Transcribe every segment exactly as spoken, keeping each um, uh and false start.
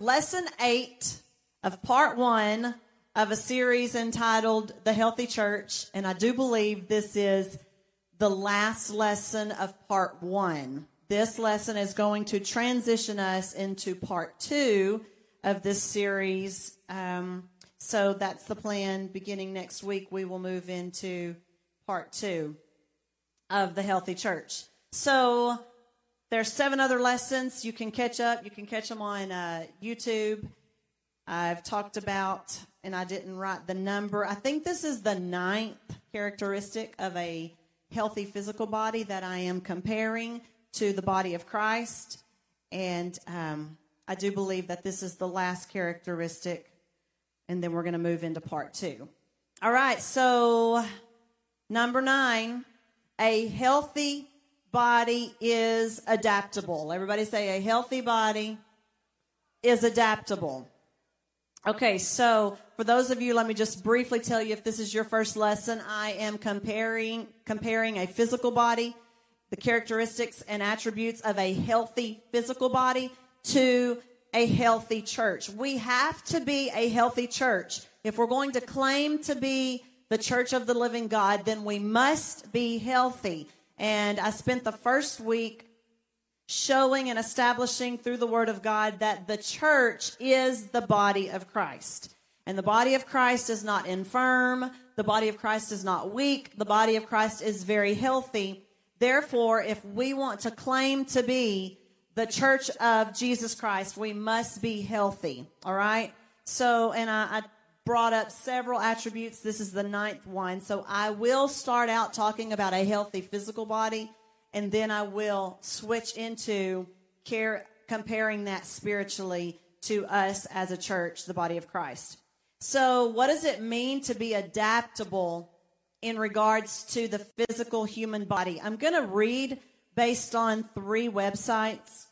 lesson eight of part one of a series entitled The Healthy Church, and I do believe this is the last lesson of part one. This lesson is going to transition us into part two of this series. Um, so that's the plan. Beginning next week, we will move into part two of The Healthy Church. So there's seven other lessons. You can catch up. You can catch them on uh, YouTube. I've talked about, and I didn't write the number. I think this is the ninth characteristic of a healthy physical body that I am comparing to the body of Christ. And um, I do believe that this is the last characteristic. And then we're going to move into part two. All right. So number nine, a healthy body is adaptable. Everybody say a healthy body is adaptable. Okay, so for those of you, let me just briefly tell you, if this is your first lesson, I am comparing comparing a physical body, the characteristics and attributes of a healthy physical body, to a healthy church. We have to be a healthy church. If we're going to claim to be the church of the living God, then we must be healthy. And I spent the first week showing and establishing through the Word of God that the church is the body of Christ. And the body of Christ is not infirm. The body of Christ is not weak. The body of Christ is very healthy. Therefore, if we want to claim to be the church of Jesus Christ, we must be healthy. All right? So, and I, I brought up several attributes. This is the ninth one. So I will start out talking about a healthy physical body, and then I will switch into care, comparing that spiritually to us as a church, the body of Christ. So what does it mean to be adaptable in regards to the physical human body? I'm going to read based on three websites.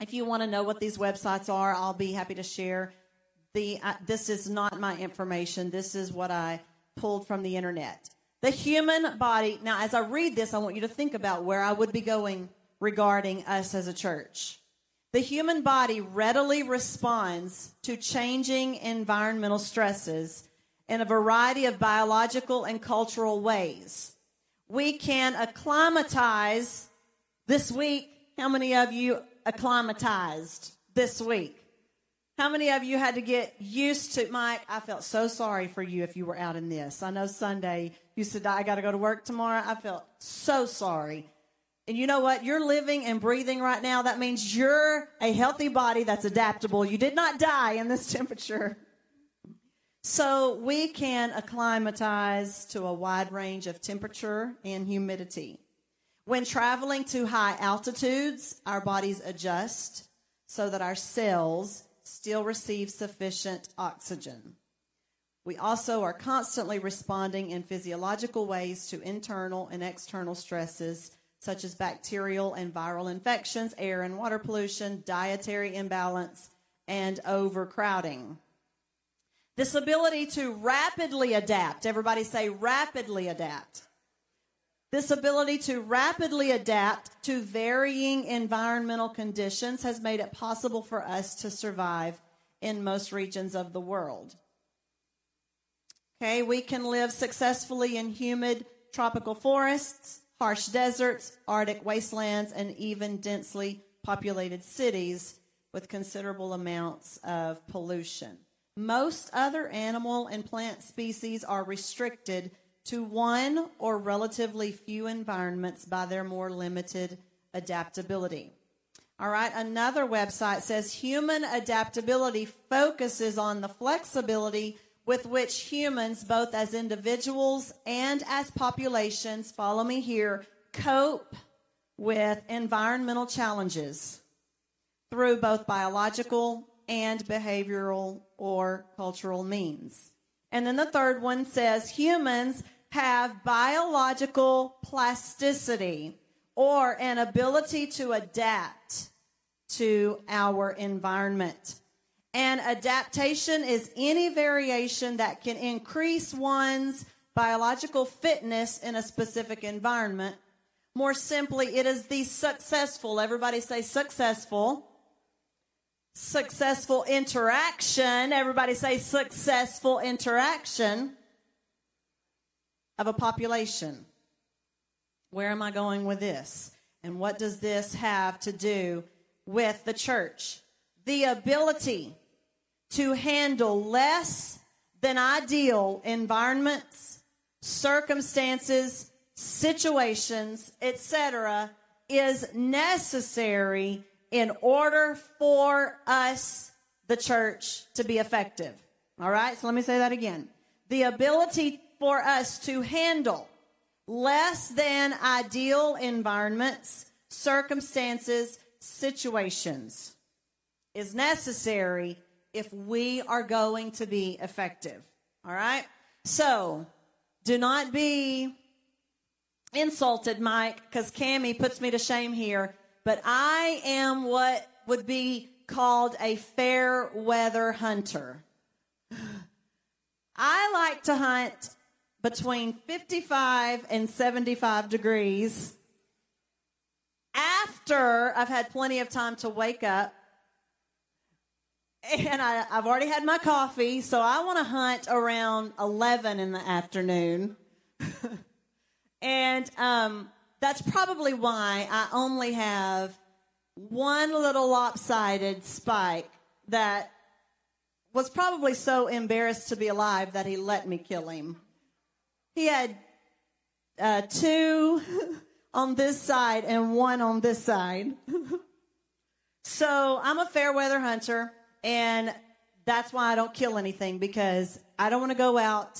If you want to know what these websites are, I'll be happy to share. The uh, this is not my information. This is what I pulled from the internet. The human body. Now, as I read this, I want you to think about where I would be going regarding us as a church. The human body readily responds to changing environmental stresses in a variety of biological and cultural ways. We can acclimatize this week. How many of you acclimatized this week? How many of you had to get used to, Mike, I felt so sorry for you if you were out in this. I know Sunday you said, I got to go to work tomorrow. I felt so sorry. And you know what? You're living and breathing right now. That means you're a healthy body that's adaptable. You did not die in this temperature. So we can acclimatize to a wide range of temperature and humidity. When traveling to high altitudes, our bodies adjust so that our cells still receive sufficient oxygen. We also are constantly responding in physiological ways to internal and external stresses, such as bacterial and viral infections, air and water pollution, dietary imbalance, and overcrowding. This ability to rapidly adapt, everybody say rapidly adapt. This ability to rapidly adapt to varying environmental conditions has made it possible for us to survive in most regions of the world. Okay, we can live successfully in humid tropical forests, harsh deserts, Arctic wastelands, and even densely populated cities with considerable amounts of pollution. Most other animal and plant species are restricted to one or relatively few environments by their more limited adaptability. All right, another website says human adaptability focuses on the flexibility with which humans, both as individuals and as populations, follow me here, cope with environmental challenges through both biological and behavioral or cultural means. And then the third one says humans have biological plasticity, or an ability to adapt to our environment. And adaptation is any variation that can increase one's biological fitness in a specific environment. More simply, it is the successful, everybody say successful, successful interaction. Everybody say successful interaction of a population. Where am I going with this? And what does this have to do with the church? The ability to handle less than ideal environments, circumstances, situations, et cetera is necessary in order for us, the church, to be effective. All right, so let me say that again. The ability for us to handle less than ideal environments, circumstances, situations is necessary if we are going to be effective. All right, so do not be insulted, Mike, because Cammie puts me to shame here, but I am what would be called a fair weather hunter. I like to hunt between fifty-five and seventy-five degrees after I've had plenty of time to wake up, and I, I've already had my coffee, so I want to hunt around eleven in the afternoon. And um, that's probably why I only have one little lopsided spike that was probably so embarrassed to be alive that he let me kill him. He had uh, two on this side and one on this side. So I'm a fair weather hunter, and that's why I don't kill anything, because I don't want to go out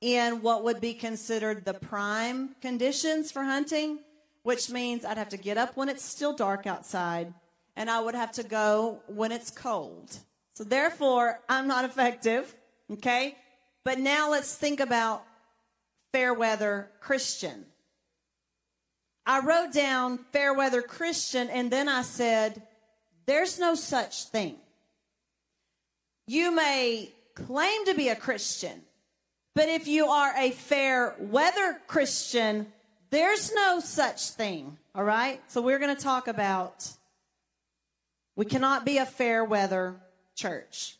in what would be considered the prime conditions for hunting, which means I'd have to get up when it's still dark outside, and I would have to go when it's cold. So therefore, I'm not effective, okay? But now let's think about fair weather Christian. I wrote down fair weather Christian, and then I said, there's no such thing. You may claim to be a Christian, but if you are a fair weather Christian, there's no such thing, all right? So we're going to talk about we cannot be a fair weather church.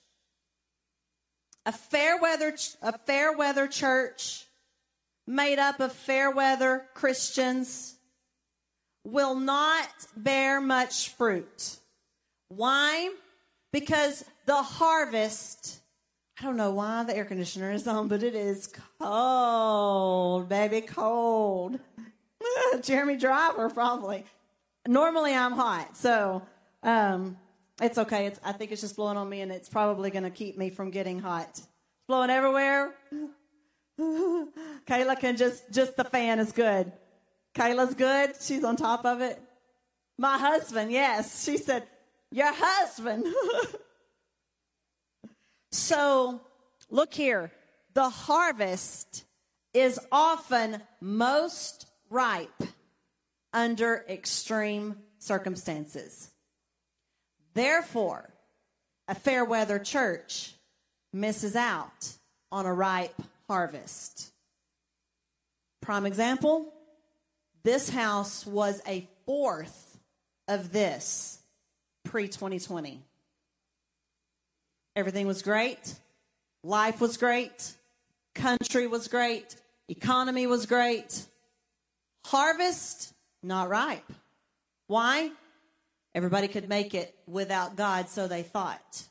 A fair weather, a fair weather church made up of fair weather Christians will not bear much fruit. Why? Because the harvest, I don't know why the air conditioner is on, but it is cold, baby, cold. Jeremy Driver, probably. Normally I'm hot, so um, it's okay. It's, I think it's just blowing on me, and it's probably going to keep me from getting hot. It's blowing everywhere. Kayla can just, just the fan is good. Kayla's good. She's on top of it. My husband, yes. She said, your husband. So, look here. The harvest is often most ripe under extreme circumstances. Therefore, a fair weather church misses out on a ripe harvest. Prime example, this house was a fourth of this pre twenty twenty. Everything was great. Life was great. Country was great. Economy was great. Harvest, not ripe. Why? Everybody could make it without God, so they thought.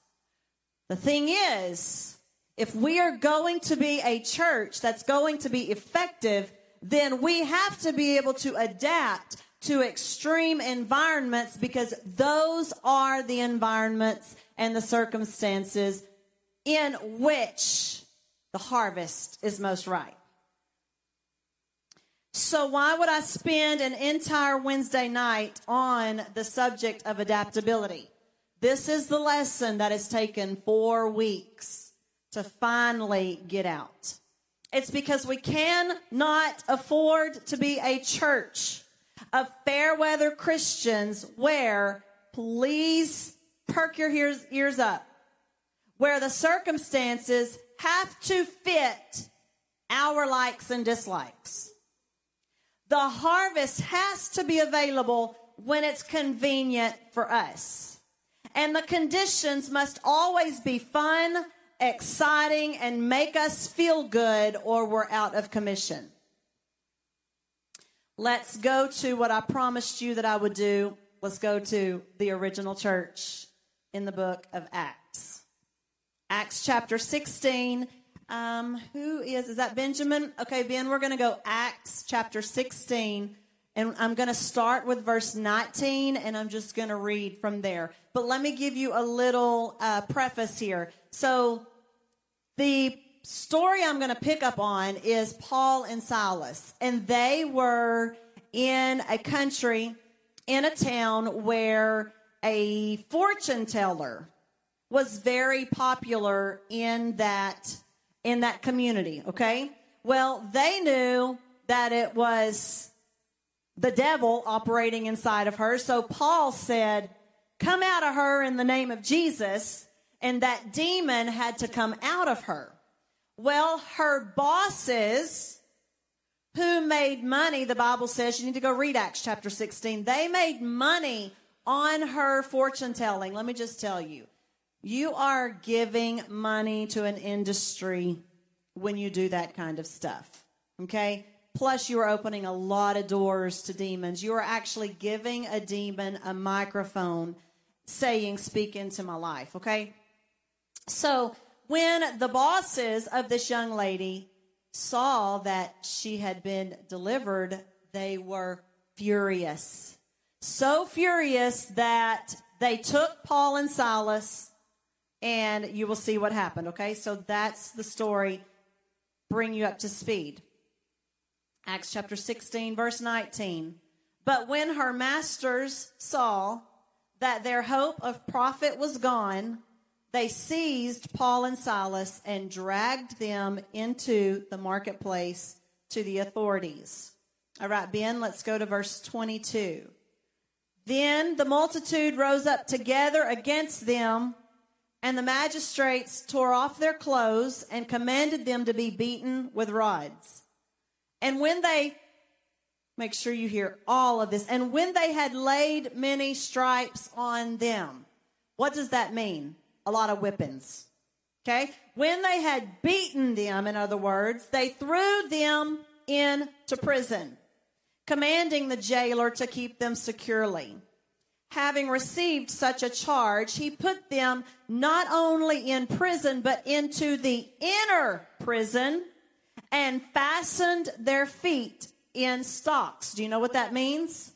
The thing is, if we are going to be a church that's going to be effective, then we have to be able to adapt to extreme environments, because those are the environments and the circumstances in which the harvest is most ripe. So why would I spend an entire Wednesday night on the subject of adaptability? This is the lesson that has taken four weeks to finally get out. It's because we cannot afford to be a church of fair weather Christians where, please perk your ears, ears up, where the circumstances have to fit our likes and dislikes. The harvest has to be available when it's convenient for us. And the conditions must always be fun, exciting, and make us feel good, or we're out of commission. Let's go to what I promised you that I would do. Let's go to the original church in the book of Acts. Acts chapter sixteen. Um, who is, is that Benjamin? Okay, Ben, we're going to go Acts chapter sixteen. And I'm going to start with verse nineteen, and I'm just going to read from there. But let me give you a little uh, preface here. So the story I'm going to pick up on is Paul and Silas. And they were in a country, in a town where a fortune teller was very popular in that, in that community, okay? Well, they knew that it was the devil operating inside of her. So Paul said, come out of her in the name of Jesus. And that demon had to come out of her. Well, her bosses who made money, the Bible says, you need to go read Acts chapter sixteen. They made money on her fortune telling. Let me just tell you, you are giving money to an industry when you do that kind of stuff. Okay? Plus, you are opening a lot of doors to demons. You are actually giving a demon a microphone saying, speak into my life, okay? So when the bosses of this young lady saw that she had been delivered, they were furious. So furious that they took Paul and Silas, and you will see what happened, okay? So that's the story. Bring you up to speed. Acts chapter sixteen, verse nineteen. But when her masters saw that their hope of profit was gone, they seized Paul and Silas and dragged them into the marketplace to the authorities. All right, Ben, let's go to verse twenty-two. Then the multitude rose up together against them, and the magistrates tore off their clothes and commanded them to be beaten with rods. And when they, make sure you hear all of this, and when they had laid many stripes on them, what does that mean? A lot of whippings, okay? When they had beaten them, in other words, they threw them into prison, commanding the jailer to keep them securely. Having received such a charge, he put them not only in prison, but into the inner prison, and fastened their feet in stocks. Do you know what that means?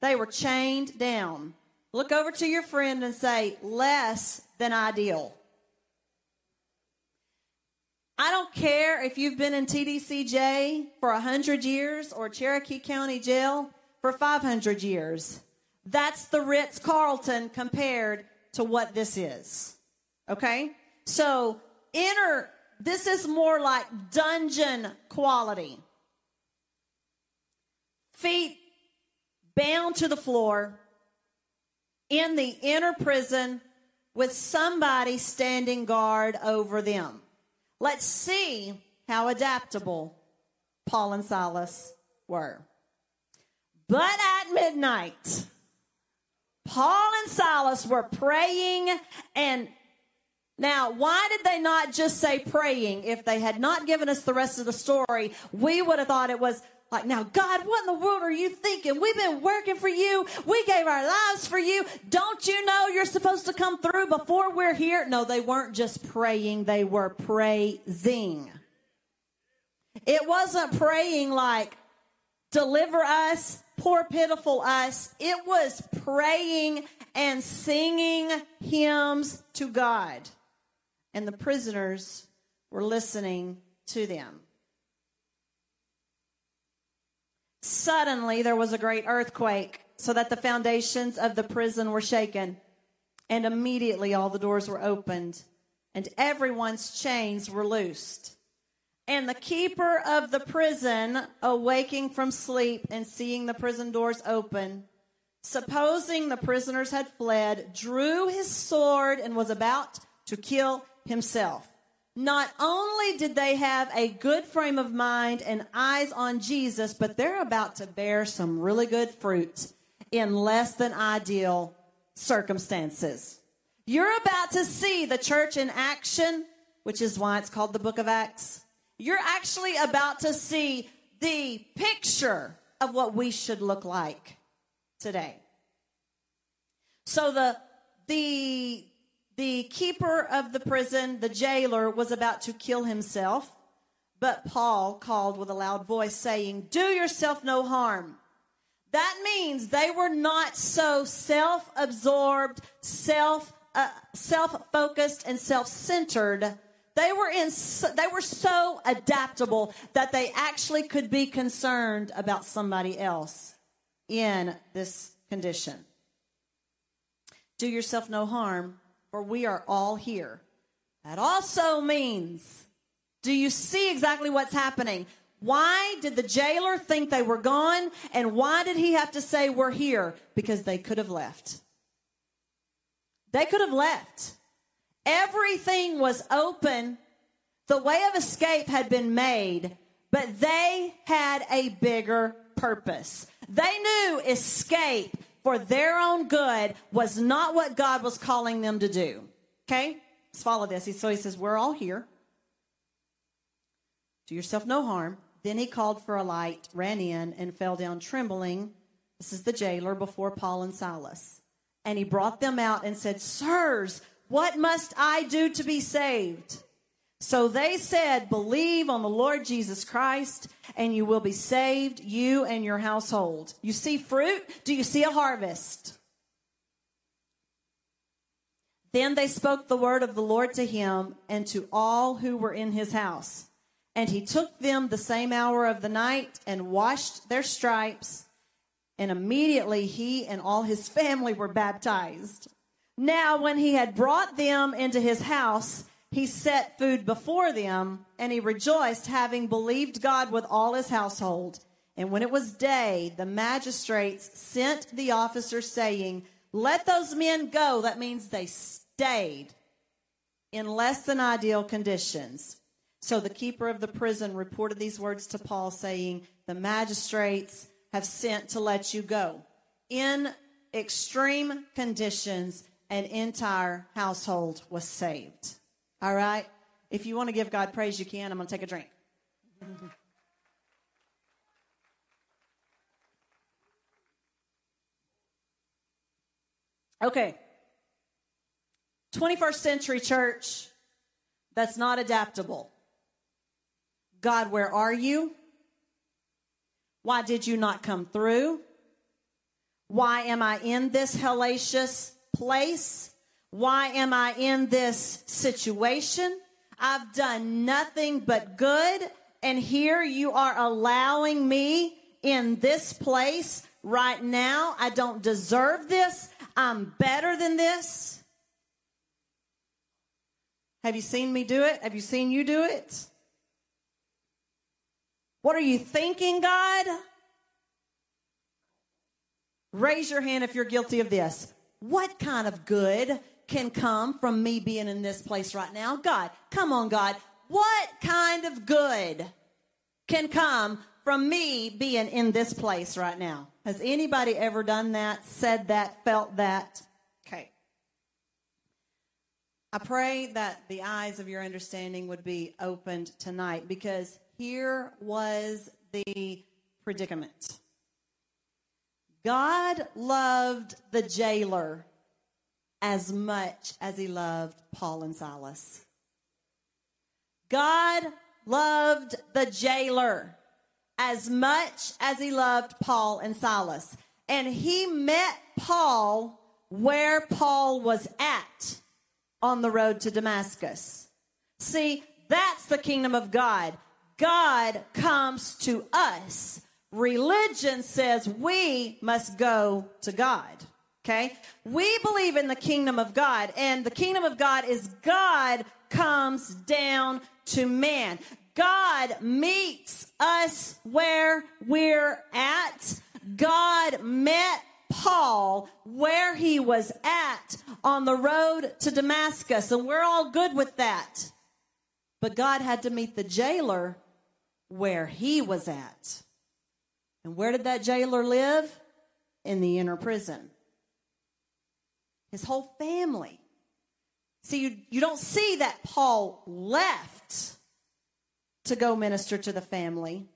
They were chained down. Look over to your friend and say, less than ideal. I don't care if you've been in T D C J for one hundred years or Cherokee County Jail for five hundred years. That's the Ritz-Carlton compared to what this is. Okay? So, inner... This is more like dungeon quality. Feet bound to the floor in the inner prison with somebody standing guard over them. Let's see how adaptable Paul and Silas were. But at midnight, Paul and Silas were praying and now, why did they not just say praying? If they had not given us the rest of the story, we would have thought it was like, now, God, what in the world are you thinking? We've been working for you. We gave our lives for you. Don't you know you're supposed to come through before we're here? No, they weren't just praying. They were praising. It wasn't praying like, deliver us, poor pitiful us. It was praying and singing hymns to God. And the prisoners were listening to them. Suddenly there was a great earthquake, so that the foundations of the prison were shaken. And immediately all the doors were opened, and everyone's chains were loosed. And the keeper of the prison, awaking from sleep and seeing the prison doors open, supposing the prisoners had fled, drew his sword and was about to kill himself. Not only did they have a good frame of mind and eyes on Jesus, but they're about to bear some really good fruit in less than ideal circumstances. You're about to see the church in action, which is why it's called the book of Acts. You're actually about to see the picture of what we should look like today. So the the the keeper of the prison, the jailer, was about to kill himself, but Paul called with a loud voice saying, "Do yourself no harm." That means they were not so self-absorbed, self uh, self-focused and self-centered. They were in they were so adaptable that they actually could be concerned about somebody else in this condition. Do yourself no harm, for we are all here. That also means, do you see exactly what's happening? Why did the jailer think they were gone? And why did he have to say we're here? Because they could have left. They could have left. Everything was open. The way of escape had been made, but they had a bigger purpose. They knew escape for their own good was not what God was calling them to do. Okay? Let's follow this. So he says, we're all here. Do yourself no harm. Then he called for a light, ran in, and fell down trembling. This is the jailer before Paul and Silas. And he brought them out and said, "Sirs, what must I do to be saved?" So they said, "Believe on the Lord Jesus Christ, and you will be saved, you and your household." You see fruit? Do you see a harvest? Then they spoke the word of the Lord to him and to all who were in his house. And he took them the same hour of the night and washed their stripes. And immediately he and all his family were baptized. Now, when he had brought them into his house, he set food before them, and he rejoiced, having believed God with all his household. And when it was day, the magistrates sent the officers, saying, "Let those men go." That means they stayed in less than ideal conditions. So the keeper of the prison reported these words to Paul, saying, "The magistrates have sent to let you go." In extreme conditions, an entire household was saved. All right? If you want to give God praise, you can. I'm going to take a drink. Okay. twenty-first century church that's not adaptable. God, where are you? Why did you not come through? Why am I in this hellacious place? Why am I in this situation? I've done nothing but good, and here you are allowing me in this place right now. I don't deserve this. I'm better than this. Have you seen me do it? Have you seen you do it? What are you thinking, God? Raise your hand if you're guilty of this. What kind of good can come from me being in this place right now? God, come on, God. What kind of good can come from me being in this place right now? Has anybody ever done that, said that, felt that? Okay. I pray that the eyes of your understanding would be opened tonight, because here was the predicament. God loved the jailer as much as he loved Paul and Silas. God loved the jailer as much as he loved Paul and Silas. And he met Paul where Paul was at on the road to Damascus. See, that's the kingdom of God. God comes to us. Religion says we must go to God, okay? We believe in the kingdom of God, and the kingdom of God is God comes down to man. God meets us where we're at. God met Paul where he was at on the road to Damascus, and we're all good with that. But God had to meet the jailer where he was at. And where did that jailer live? In the inner prison. His whole family So you, you don't see that Paul left to go minister to the family.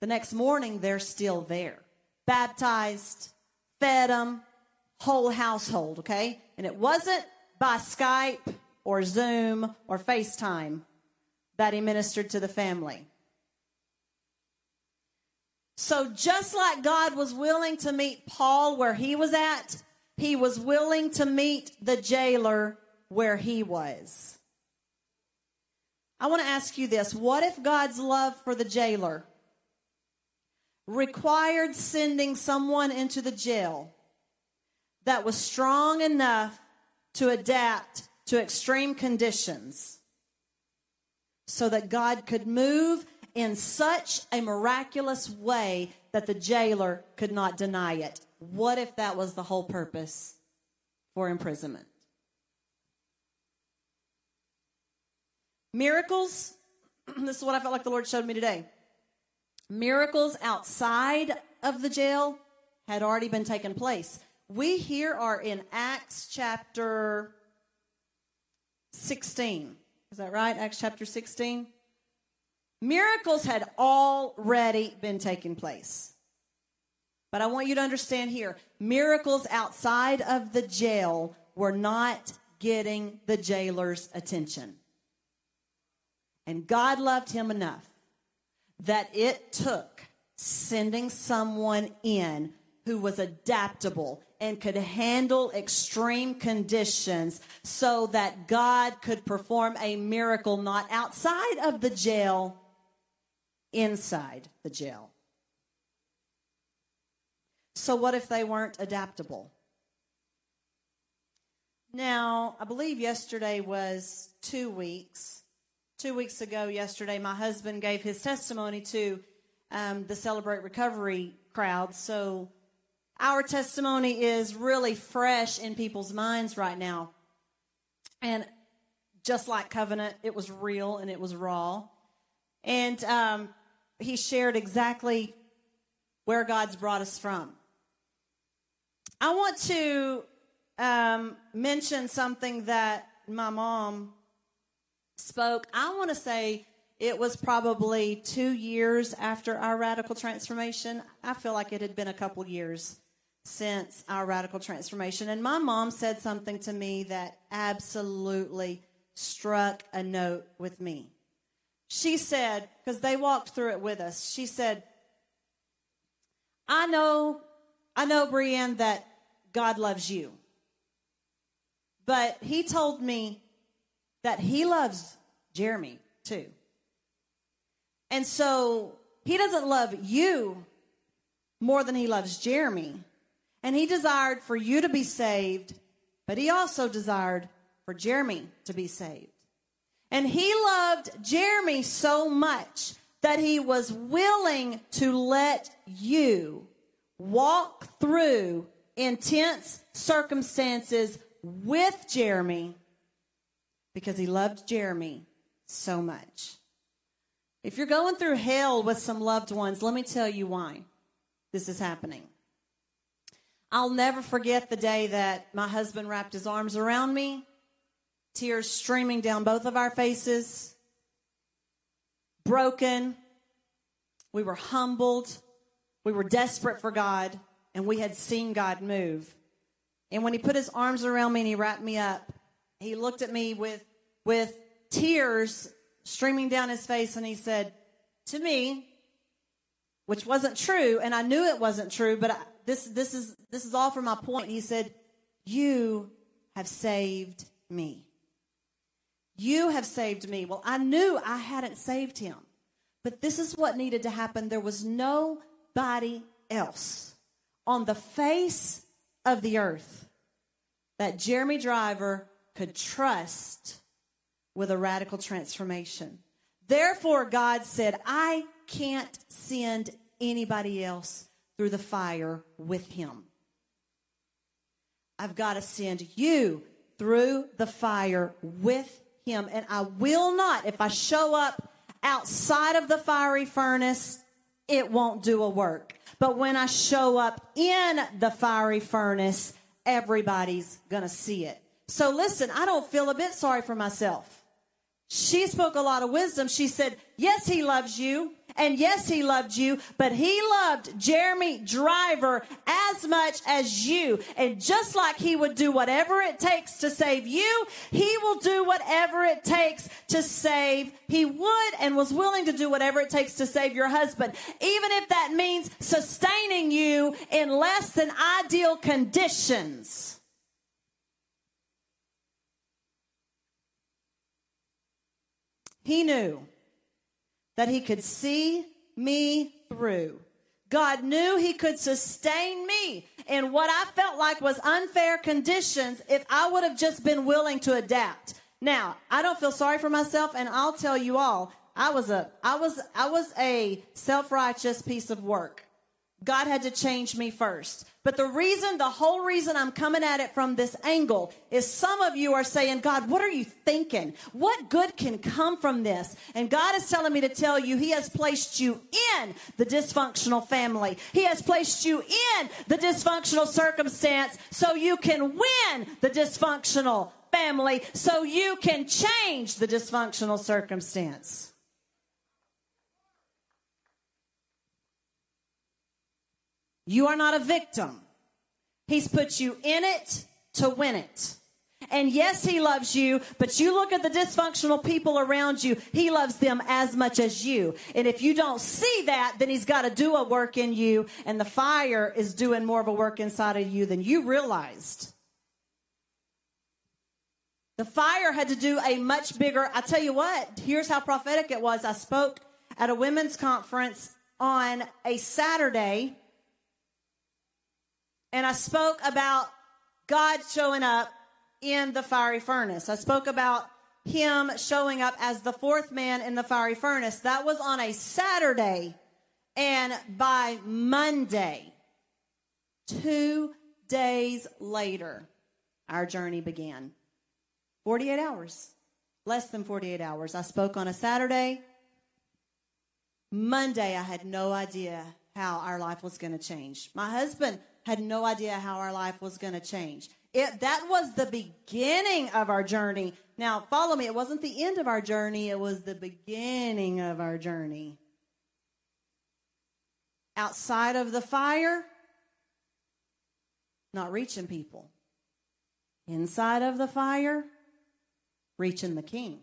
The next morning, they're still there. Baptized, fed them, whole household, okay? And it wasn't by Skype or Zoom or FaceTime that he ministered to the family. So just like God was willing to meet Paul where he was at, he was willing to meet the jailer where he was. I want to ask you this. What if God's love for the jailer required sending someone into the jail that was strong enough to adapt to extreme conditions so that God could move in such a miraculous way that the jailer could not deny it? What if that was the whole purpose for imprisonment? Miracles, this is what I felt like the Lord showed me today. Miracles outside of the jail had already been taking place. We here are in Acts chapter sixteen. Is that right? Acts chapter sixteen. Miracles had already been taking place. But I want you to understand here, miracles outside of the jail were not getting the jailer's attention. And God loved him enough that it took sending someone in who was adaptable and could handle extreme conditions so that God could perform a miracle not outside of the jail, inside the jail. So what if they weren't adaptable? Now, I believe yesterday was two weeks. Two weeks ago yesterday, my husband gave his testimony to um, the Celebrate Recovery crowd. So our testimony is really fresh in people's minds right now. And just like Covenant, it was real and it was raw. And um, he shared exactly where God's brought us from. I want to um, mention something that my mom spoke. I want to say it was probably two years after our radical transformation. I feel like it had been a couple years since our radical transformation. And my mom said something to me that absolutely struck a note with me. She said, because they walked through it with us, she said, I know I know, Bri'Ann, that God loves you. But he told me that he loves Jeremy too. And so he doesn't love you more than he loves Jeremy. And he desired for you to be saved, but he also desired for Jeremy to be saved. And he loved Jeremy so much that he was willing to let you walk through intense circumstances with Jeremy because he loved Jeremy so much. If you're going through hell with some loved ones, let me tell you why this is happening. I'll never forget the day that my husband wrapped his arms around me, tears streaming down both of our faces, broken. We were humbled. We were desperate for God, and we had seen God move. And when he put his arms around me and he wrapped me up, he looked at me with, with tears streaming down his face, and he said to me, which wasn't true, and I knew it wasn't true, but I, this, this, is, this is all for my point. He said, you have saved me. You have saved me. Well, I knew I hadn't saved him, but this is what needed to happen. There was no Nobody else on the face of the earth that Jeremy Driver could trust with a radical transformation. Therefore, God said, I can't send anybody else through the fire with him. I've got to send you through the fire with him. And I will not, if I show up outside of the fiery furnace, it won't do a work. But when I show up in the fiery furnace, everybody's going to see it. So listen, I don't feel a bit sorry for myself. She spoke a lot of wisdom. She said, yes, he loves you. And yes, he loved you, but he loved Jeremy Driver as much as you. And just like he would do whatever it takes to save you, he will do whatever it takes to save. He would and was willing to do whatever it takes to save your husband, even if that means sustaining you in less than ideal conditions. He knew that he could see me through. God knew he could sustain me in what I felt like was unfair conditions if I would have just been willing to adapt. Now, I don't feel sorry for myself, and I'll tell you all, I was a, I was, I was a self-righteous piece of work. God had to change me first. But the reason, the whole reason I'm coming at it from this angle is some of you are saying, God, what are you thinking? What good can come from this? And God is telling me to tell you he has placed you in the dysfunctional family. He has placed you in the dysfunctional circumstance so you can win the dysfunctional family, so you can change the dysfunctional circumstance. You are not a victim. He's put you in it to win it. And yes, he loves you, but you look at the dysfunctional people around you. He loves them as much as you. And if you don't see that, then he's got to do a work in you. And the fire is doing more of a work inside of you than you realized. The fire had to do a much bigger, I tell you what, here's how prophetic it was. I spoke at a women's conference on a Saturday. And I spoke about God showing up in the fiery furnace. I spoke about him showing up as the fourth man in the fiery furnace. That was on a Saturday. And by Monday, two days later, our journey began. forty-eight hours, less than forty-eight hours. I spoke on a Saturday. Monday, I had no idea how our life was going to change. My husband had no idea how our life was going to change. It, that was the beginning of our journey. Now, follow me. It wasn't the end of our journey. It was the beginning of our journey. Outside of the fire, not reaching people. Inside of the fire, reaching the King.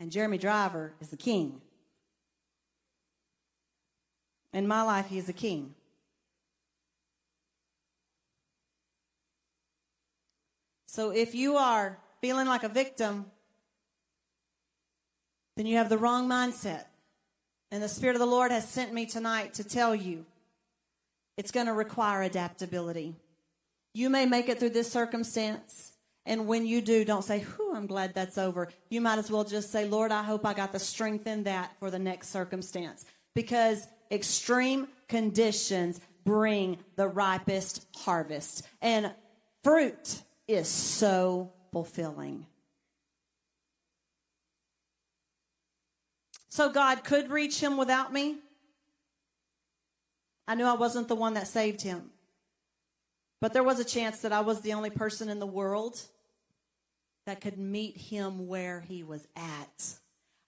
And Jeremy Driver is the King. In my life, he is a king. So if you are feeling like a victim, then you have the wrong mindset. And the Spirit of the Lord has sent me tonight to tell you it's going to require adaptability. You may make it through this circumstance. And when you do, don't say, whew, I'm glad that's over. You might as well just say, Lord, I hope I got the strength in that for the next circumstance. Because extreme conditions bring the ripest harvest. And fruit is so fulfilling. So God could reach him without me. I knew I wasn't the one that saved him. But there was a chance that I was the only person in the world that could meet him where he was at.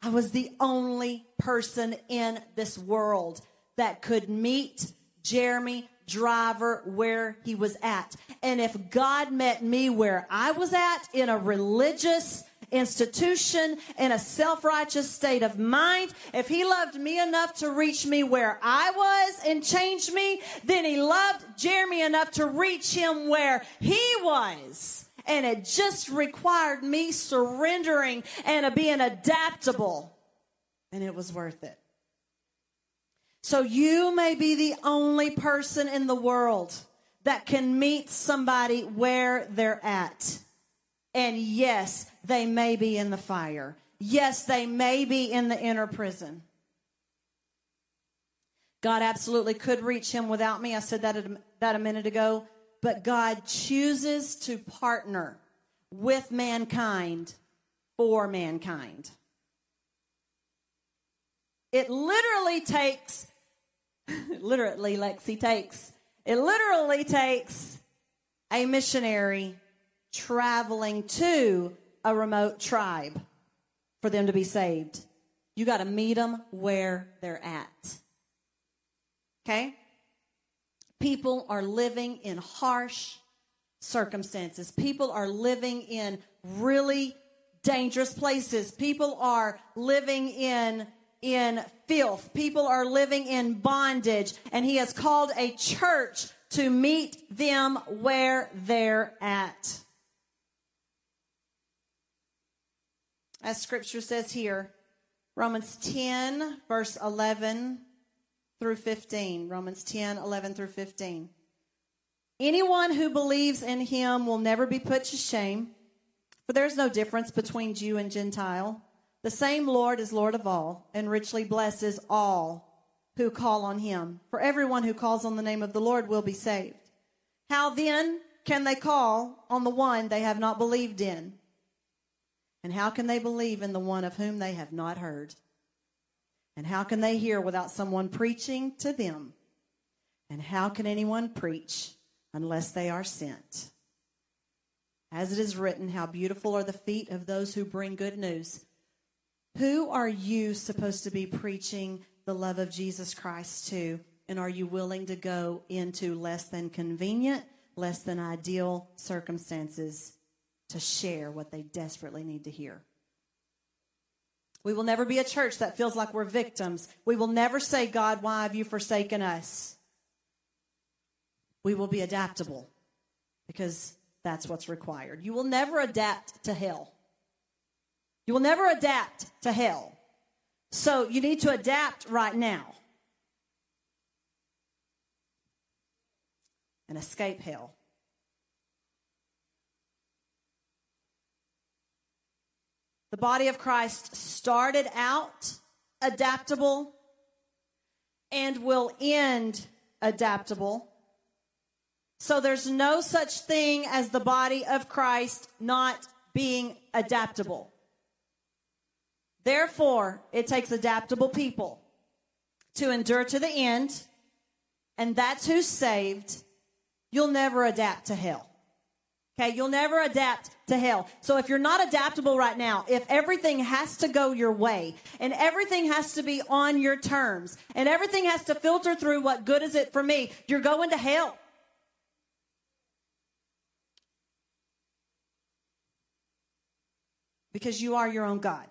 I was the only person in this world that could meet Jeremy Driver where he was at. And if God met me where I was at, in a religious institution, in a self-righteous state of mind, if he loved me enough to reach me where I was and change me, then he loved Jeremy enough to reach him where he was. And it just required me surrendering and being adaptable. And it was worth it. So you may be the only person in the world that can meet somebody where they're at. And yes, they may be in the fire. Yes, they may be in the inner prison. God absolutely could reach him without me. I said that a, that a minute ago. But God chooses to partner with mankind for mankind. It literally takes, literally, Lexi, takes It literally takes a missionary traveling to a remote tribe for them to be saved. You got to meet them where they're at. Okay? People are living in harsh circumstances. People are living in really dangerous places. People are living in in filth. People are living in bondage. And he has called a church to meet them where they're at. As scripture says here, Romans ten, verse eleven through fifteen. Romans ten, eleven through fifteen. Anyone who believes in him will never be put to shame, for there is no difference between Jew and Gentile. The same Lord is Lord of all, and richly blesses all who call on him. For everyone who calls on the name of the Lord will be saved. How then can they call on the one they have not believed in? And how can they believe in the one of whom they have not heard? And how can they hear without someone preaching to them? And how can anyone preach unless they are sent? As it is written, how beautiful are the feet of those who bring good news. Who are you supposed to be preaching the love of Jesus Christ to? And are you willing to go into less than convenient, less than ideal circumstances to share what they desperately need to hear? We will never be a church that feels like we're victims. We will never say, God, why have you forsaken us? We will be adaptable because that's what's required. You will never adapt to hell. You will never adapt to hell. So you need to adapt right now and escape hell. The body of Christ started out adaptable and will end adaptable. So there's no such thing as the body of Christ not being adaptable. Therefore, it takes adaptable people to endure to the end, and that's who's saved. You'll never adapt to hell. Okay, you'll never adapt to hell. So if you're not adaptable right now, if everything has to go your way and everything has to be on your terms and everything has to filter through what good is it for me, you're going to hell. Because you are your own God.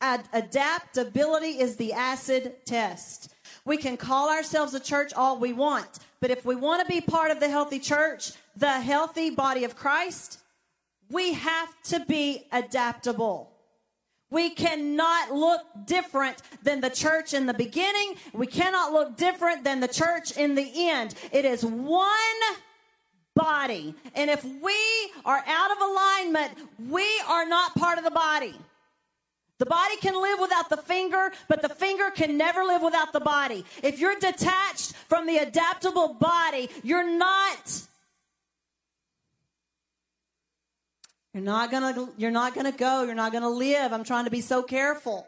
Ad- adaptability is the acid test. We can call ourselves a church all we want, but if we want to be part of the healthy church, the healthy body of Christ, we have to be adaptable. We cannot look different than the church in the beginning. We cannot look different than the church in the end. It is one body. And if we are out of alignment, we are not part of the body. The body can live without the finger, but the finger can never live without the body. If you're detached from the adaptable body, you're not you're not going to you're not going to go, you're not going to live. I'm trying to be so careful.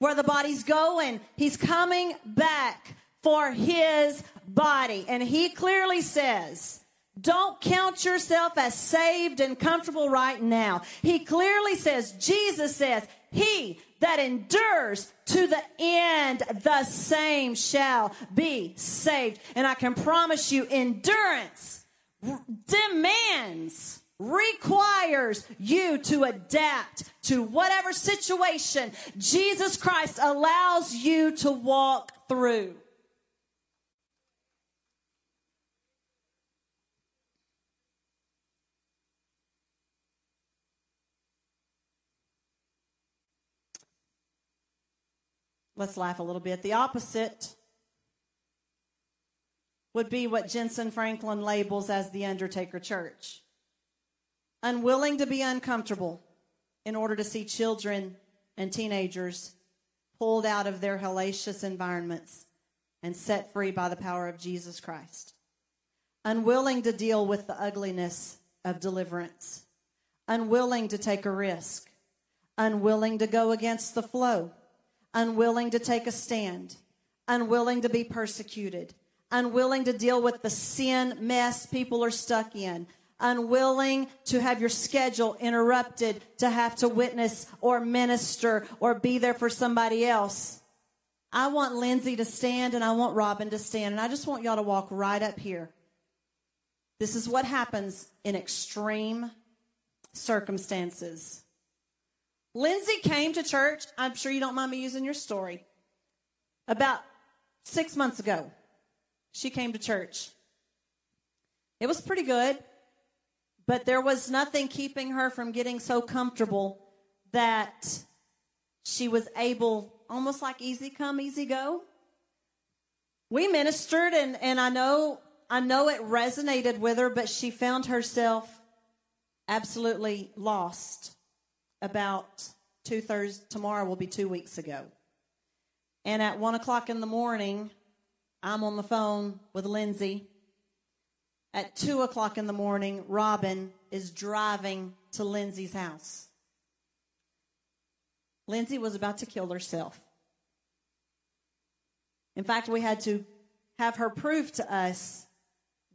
Where the body's going, he's coming back for his body, and he clearly says, don't count yourself as saved and comfortable right now. He clearly says, Jesus says, he that endures to the end, the same shall be saved. And I can promise you, endurance demands, requires you to adapt to whatever situation Jesus Christ allows you to walk through. Let's laugh a little bit. The opposite would be what Jentezen Franklin labels as the Undertaker Church. Unwilling to be uncomfortable in order to see children and teenagers pulled out of their hellacious environments and set free by the power of Jesus Christ. Unwilling to deal with the ugliness of deliverance. Unwilling to take a risk. Unwilling to go against the flow. Unwilling to take a stand, unwilling to be persecuted, unwilling to deal with the sin mess people are stuck in, unwilling to have your schedule interrupted to have to witness or minister or be there for somebody else. I want Lindsay to stand and I want Robin to stand, and I just want y'all to walk right up here. This is what happens in extreme circumstances. Lindsay came to church, I'm sure you don't mind me using your story, about six months ago. She came to church. It was pretty good, but there was nothing keeping her from getting so comfortable that she was able, almost like easy come, easy go. We ministered, and, and I know I know it resonated with her, but she found herself absolutely lost. About two Thursdays, tomorrow will be two weeks ago. And at one o'clock in the morning, I'm on the phone with Lindsay. At two o'clock in the morning, Robin is driving to Lindsay's house. Lindsay was about to kill herself. In fact, we had to have her prove to us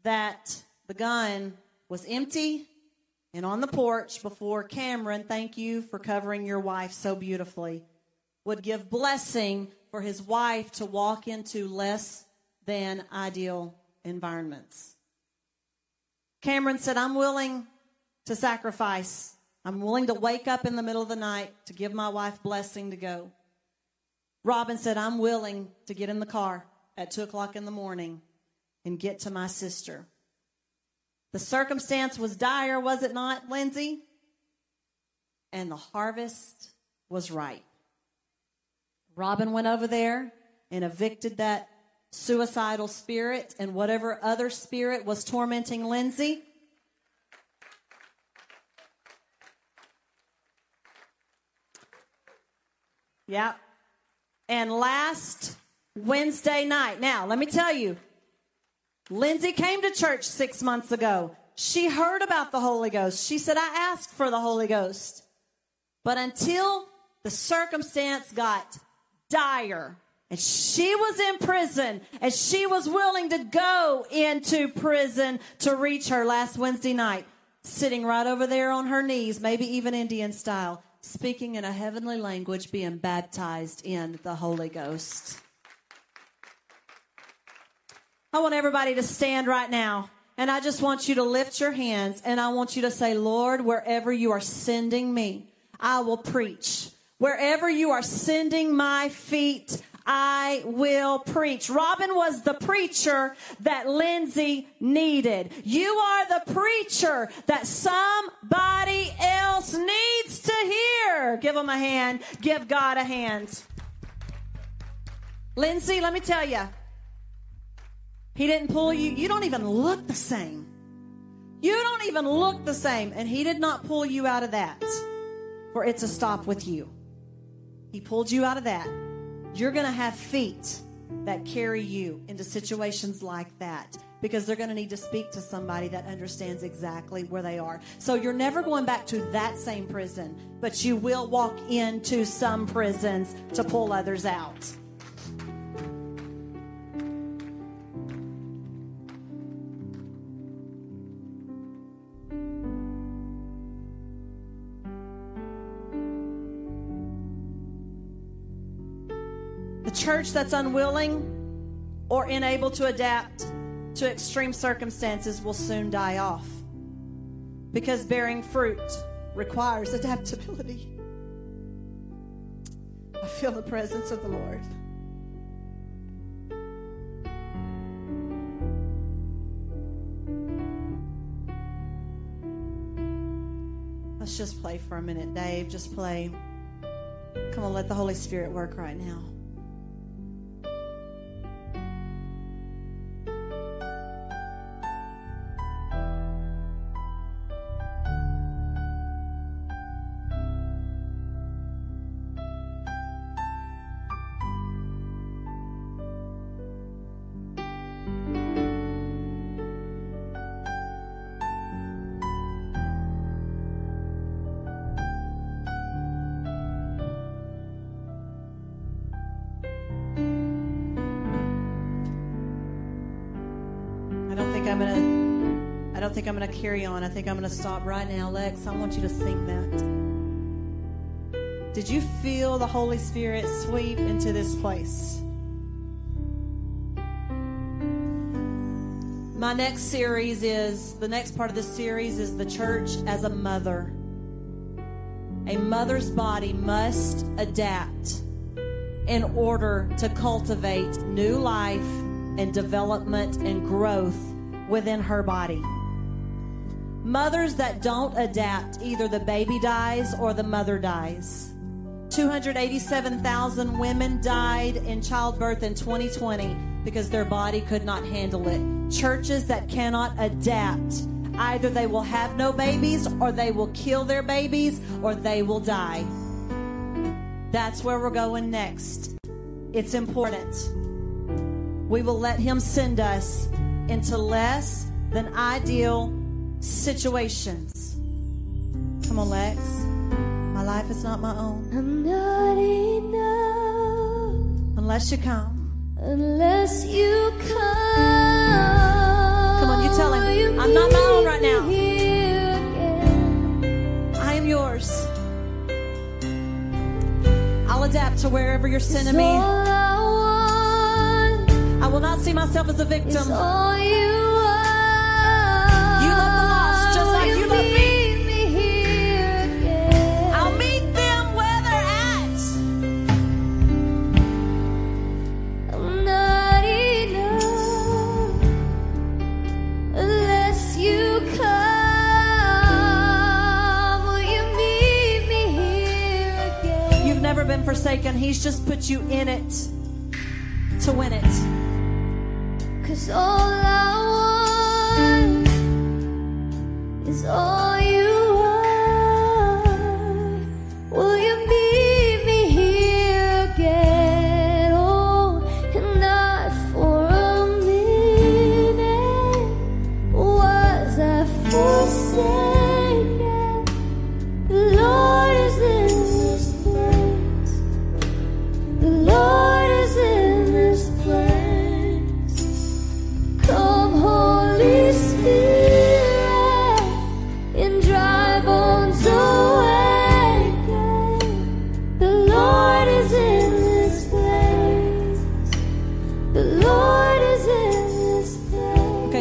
that the gun was empty and on the porch before Cameron, thank you for covering your wife so beautifully, would give blessing for his wife to walk into less than ideal environments. Cameron said, I'm willing to sacrifice. I'm willing to wake up in the middle of the night to give my wife blessing to go. Robin said, I'm willing to get in the car at two o'clock in the morning and get to my sister. The circumstance was dire, was it not, Lindsay? And the harvest was ripe. Robin went over there and evicted that suicidal spirit and whatever other spirit was tormenting Lindsay. Yep. And last Wednesday night. Now, let me tell you, Lindsay came to church six months ago. She heard about the Holy Ghost. She said, I asked for the Holy Ghost. But until the circumstance got dire and she was in prison and she was willing to go into prison to reach her last Wednesday night, sitting right over there on her knees, maybe even Indian style, speaking in a heavenly language, being baptized in the Holy Ghost. I want everybody to stand right now, and I just want you to lift your hands, and I want you to say, Lord, wherever you are sending me, I will preach. Wherever you are sending my feet, I will preach. Robin was the preacher that Lindsay needed. You are the preacher that somebody else needs to hear. Give them a hand. Give God a hand. Lindsay, let me tell you. He didn't pull you. You don't even look the same. You don't even look the same. And he did not pull you out of that for it to stop with you. He pulled you out of that. You're going to have feet that carry you into situations like that, because they're going to need to speak to somebody that understands exactly where they are. So you're never going back to that same prison, but you will walk into some prisons to pull others out. The church that's unwilling or unable to adapt to extreme circumstances will soon die off, because bearing fruit requires adaptability. I feel the presence of the Lord. Let's just play for a minute, Dave. Just play. Come on, let the Holy Spirit work right now. I'm gonna, I don't think I'm gonna carry on. I think I'm gonna stop right now. Lex, I want you to sing that. Did you feel the Holy Spirit sweep into this place? My next series is, the next part of this series is the church as a mother. A mother's body must adapt in order to cultivate new life and development and growth within her body. Mothers that don't adapt, either the baby dies or the mother dies. two hundred eighty-seven thousand women died in childbirth in twenty twenty because their body could not handle it. Churches that cannot adapt, either they will have no babies, or they will kill their babies, or they will die. That's where we're going next. It's important. We will let Him send us into less than ideal situations. Come on, Lex. My life is not my own. I'm not enough. Unless you come. Unless you come. Come on, you tell him. I'm not my own right now. I am yours. I'll adapt to wherever you're sending me. I, I will not see myself as a victim. You, you love the lost just like you, you love me. Been forsaken. He's just put you in it to win it. 'Cause all I want is all you are. Will you meet me here again? Oh, and not for a minute was I forsaken.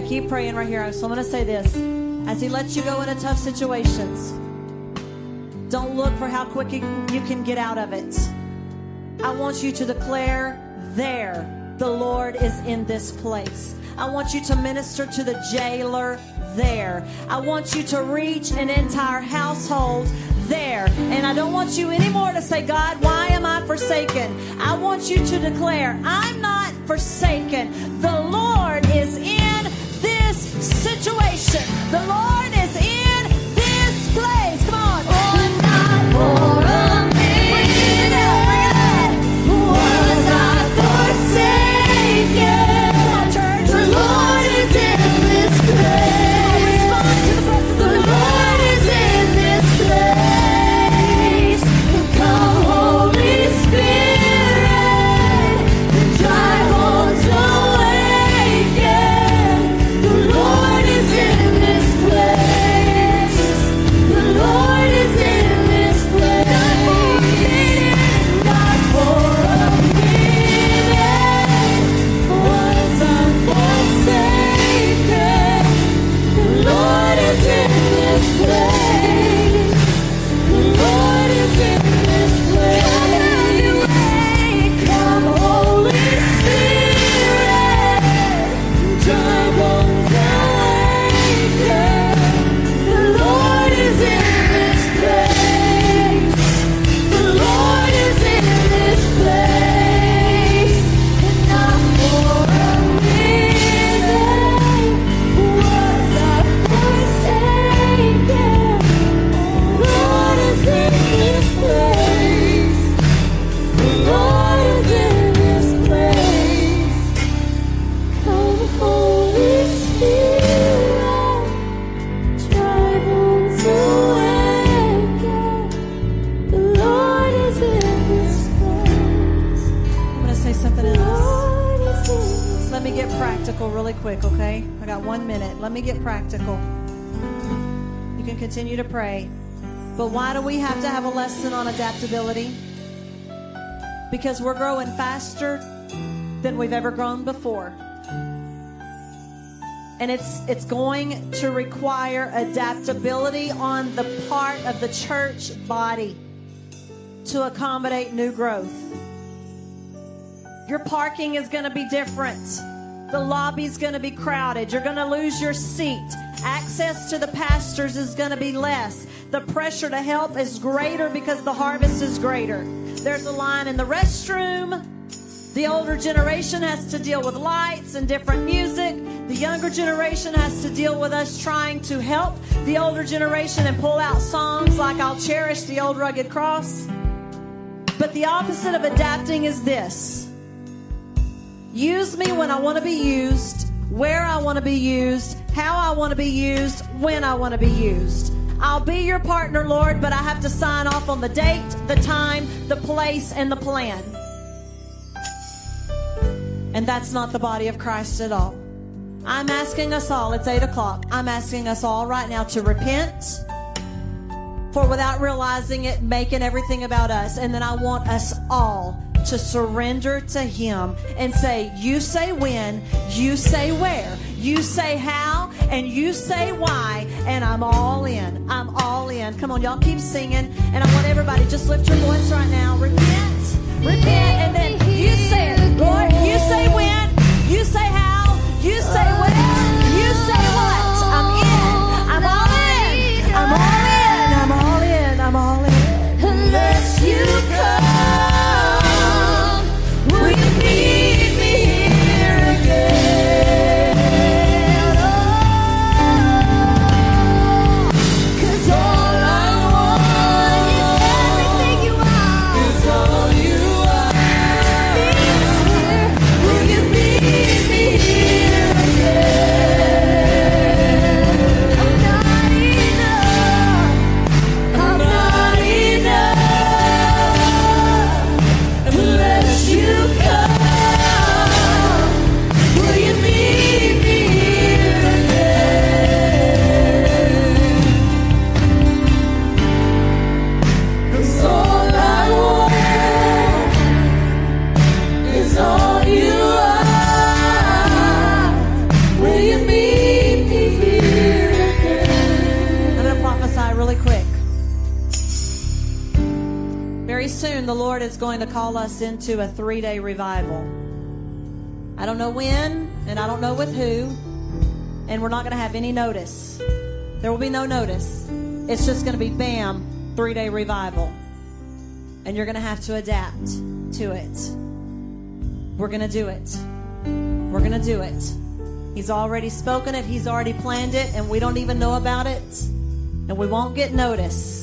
Keep praying right here. So I'm going to say this. As He lets you go into tough situations, don't look for how quick you can get out of it. I want you to declare, there, the Lord is in this place. I want you to minister to the jailer there. I want you to reach an entire household there. And I don't want you anymore to say, God, why am I forsaken? I want you to declare, I'm not forsaken. The Lord is in situation. The Lord is in this place. Come on. One night for a minute. Bring it up. Bring it up. Was I forsaken? Come on, church. The Lord is in this place. Respond to the presence of the Lord. The Lord is in this place. Come, Holy Spirit, and dry bones awaken. The Lord is in this place. practical really quick, okay? I got one minute. Let me get practical. You can continue to pray. But why do we have to have a lesson on adaptability? Because we're growing faster than we've ever grown before. And it's it's going to require adaptability on the part of the church body to accommodate new growth. Your parking is going to be different. The lobby's going to be crowded. You're going to lose your seat. Access to the pastors is going to be less. The pressure to help is greater because the harvest is greater. There's a line in the restroom. The older generation has to deal with lights and different music. The younger generation has to deal with us trying to help the older generation and pull out songs like "I'll Cherish the Old Rugged Cross." But the opposite of adapting is this: use me when I want to be used, where I want to be used, how I want to be used, when I want to be used. I'll be your partner, Lord, but I have to sign off on the date, the time, the place, and the plan. And that's not the body of Christ at all. I'm asking us all, it's eight o'clock, I'm asking us all right now to repent, for without realizing it, making everything about us. And then I want us all to surrender to Him and say, you say when, you say where, you say how, and you say why, and I'm all in. I'm all in. Come on, y'all keep singing. And I want everybody, just lift your voice right now. Repent, repent, and then you say it. Lord, you say when, you say how, you say where, you say what. I'm in. I'm all in. I'm all in. I'm all in. I'm all in. Unless you come. The Lord is going to call us into a three-day revival. I don't know when, and I don't know with who, and we're not going to have any notice. There will be no notice. It's just going to be, bam, three-day revival. And you're going to have to adapt to it. We're going to do it. We're going to do it. He's already spoken it. He's already planned it, and we don't even know about it, and we won't get notice.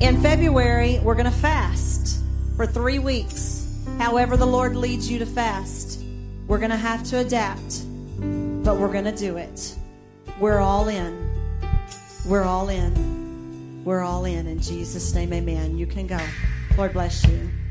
In February, we're going to fast for three weeks. However the Lord leads you to fast, we're going to have to adapt, but we're going to do it. We're all in. We're all in. We're all in. In Jesus' name, amen. You can go. Lord bless you.